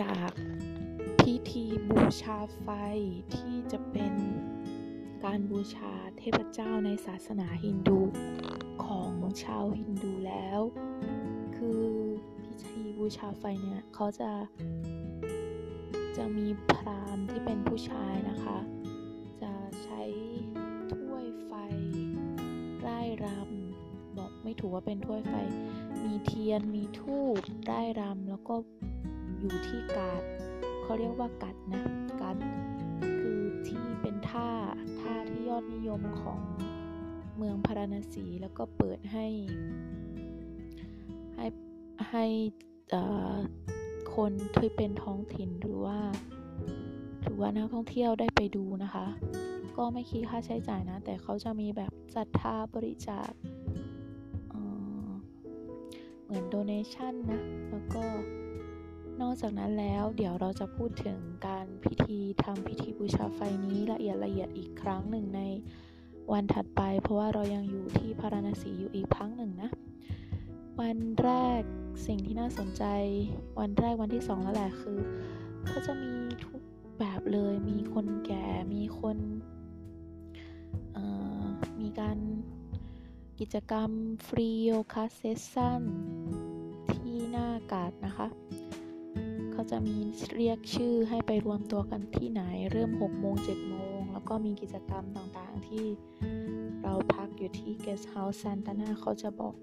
จากพิธีบูชาไฟที่จะเป็นการบูชาเทพเจ้าในศาสนาฮินดูของชาวฮินดูแล้วคือพิธีบูชาไฟเนี่ยเขาจะมีพราหมณ์ที่เป็นผู้ชายนะคะจะใช้ถ้วยไฟร่ายรำบอกไม่ถูกว่าเป็นถ้วยไฟมีเทียนมีธูปร่ายรำแล้วก็อยู่ที่การเขาเรียกว่ากัดนะกัดคือที่เป็นท่าที่ยอดนิยมของเมืองพาราณสีแล้วก็เปิดให้คนที่เป็นท้องถิ่นหรือว่านักท่องเที่ยวได้ไปดูนะคะก็ไม่คิดค่าใช้จ่ายนะแต่เขาจะมีแบบศรัทธาบริจาคเหมือน donation นะแล้วก็นอกจากนั้นแล้วเดี๋ยวเราจะพูดถึงการพิธีทำพิธีบูชาไฟนี้ละเอียดอีกครั้งหนึ่งในวันถัดไปเพราะว่าเรายังอยู่ที่พาราณสีอยู่อีกพักหนึ่งนะวันแรกสิ่งที่น่าสนใจวันแรกวันที่2แล้วแหละคือเขาจะมีทุกแบบเลยมีคนแก่มีคนมีการกิจกรรมฟรีโยคะเซสชั่นที่หน้ากาดนะคะเขาจะมีเรียกชื่อให้ไปรวมตัวกันที่ไหนเริ่ม 6:00 น 7:00 นแล้วก็มีกิจกรรมต่างๆที่เราพักอยู่ที่ Guest House Santana เขาจะบอก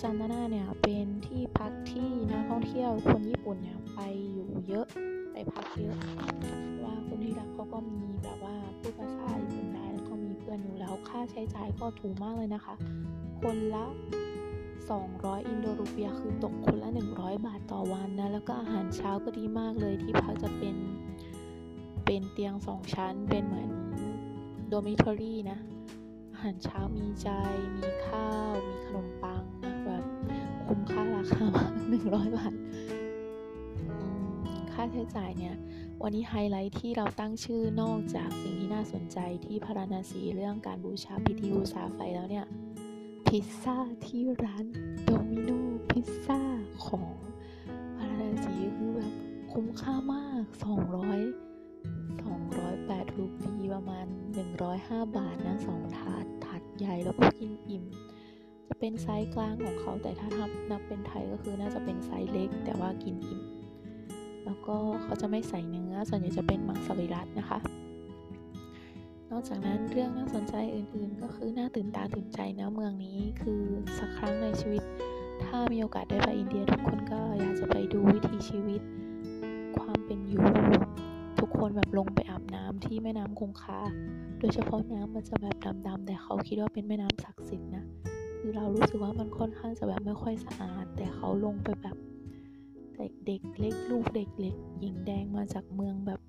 Santana เนี่ยเป็นที่พักที่นักท่องเที่ยวคนญี่ปุ่นเนี่ยไปอยู่เยอะไปพักเยอะว่าคนที่รักเขาก็มีแบบว่าพูดภาษาญี่ปุ่นได้แล้วก็มีเพื่อนอยู่แล้วค่าใช้จ่ายก็ถูกมากเลยนะคะคนละ200อินโดรูเปียคือตกคนละ100บาทต่อวันนะแล้วก็อาหารเช้าก็ดีมากเลยที่พักจะเป็นเตียง2ชั้นเป็นเหมือนโดมิทอรี่นะอาหารเช้ามีใจมีข้าวมีขนมปังนะแบบคุ้มค่าราคามาก100บาทค่าใช้จ่ายเนี่ยวันนี้ไฮไลท์ที่เราตั้งชื่อนอกจากสิ่งที่น่าสนใจที่พาราณสีเรื่องการบูชาพิธีบูชาไฟแล้วเนี่ยพิซซ่าที่ร้านโดมิโนพิซซ่าของพาราณสีคือแบบคุ้มค่ามาก208รูปีประมาณ105บาทนะ2ถาดใหญ่แล้วก็กินอิ่มจะเป็นไซส์กลางของเขาแต่ถ้านับเป็นไทยก็คือน่าจะเป็นไซส์เล็กแต่ว่ากินอิ่มแล้วก็เขาจะไม่ใส่เนื้อส่วนใหญ่จะเป็นมังสวิรัตินะคะนอกจากนั้นเรื่องน่าสนใจอื่นๆก็คือน่าตื่นตาตื่นใจนะเมืองนี้คือสักครั้งในชีวิตถ้ามีโอกาสได้ไปอินเดียทุกคนก็อยากจะไปดูวิถีชีวิตความเป็นอยู่ทุกคนแบบลงไปอาบน้ำที่แม่น้ำคงคาโดยเฉพาะน้ำมันจะแบบดำๆแต่เขาคิดว่าเป็นแม่น้ำศักดิ์สิทธิ์นะคือเรารู้สึกว่ามันค่อนข้างจะแบบไม่ค่อยสะอาดแต่เขาลงไปแบบเด็กเล็กลูกเด็กเล็กหญิงแดงมาจากเมืองแบบ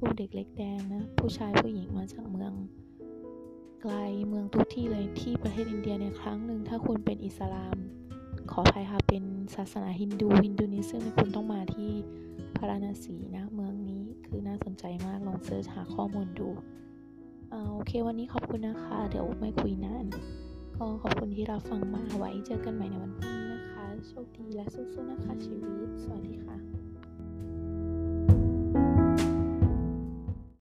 ลูกเด็กเล็กแดงนะผู้ชายผู้หญิงมาจากเมืองไกลเมืองทุกที่เลยที่ประเทศอินเดียในครั้งหนึ่งถ้าคุณเป็นอิสลามขออภัยค่ะเป็นศาสนาฮินดูนิซึ่งคุณต้องมาที่พาราณสีนะเมืองนี้คือน่าสนใจมากลองเสิร์ชหาข้อมูลดูโอเควันนี้ขอบคุณนะคะเดี๋ยวไม่คุยนานก็ขอบคุณที่เราฟังมาไว้เจอกันใหม่ในวันพรุ่งนี้นะคะโชคดีและสู้ๆนะคะชีวิตสวัสดีค่ะ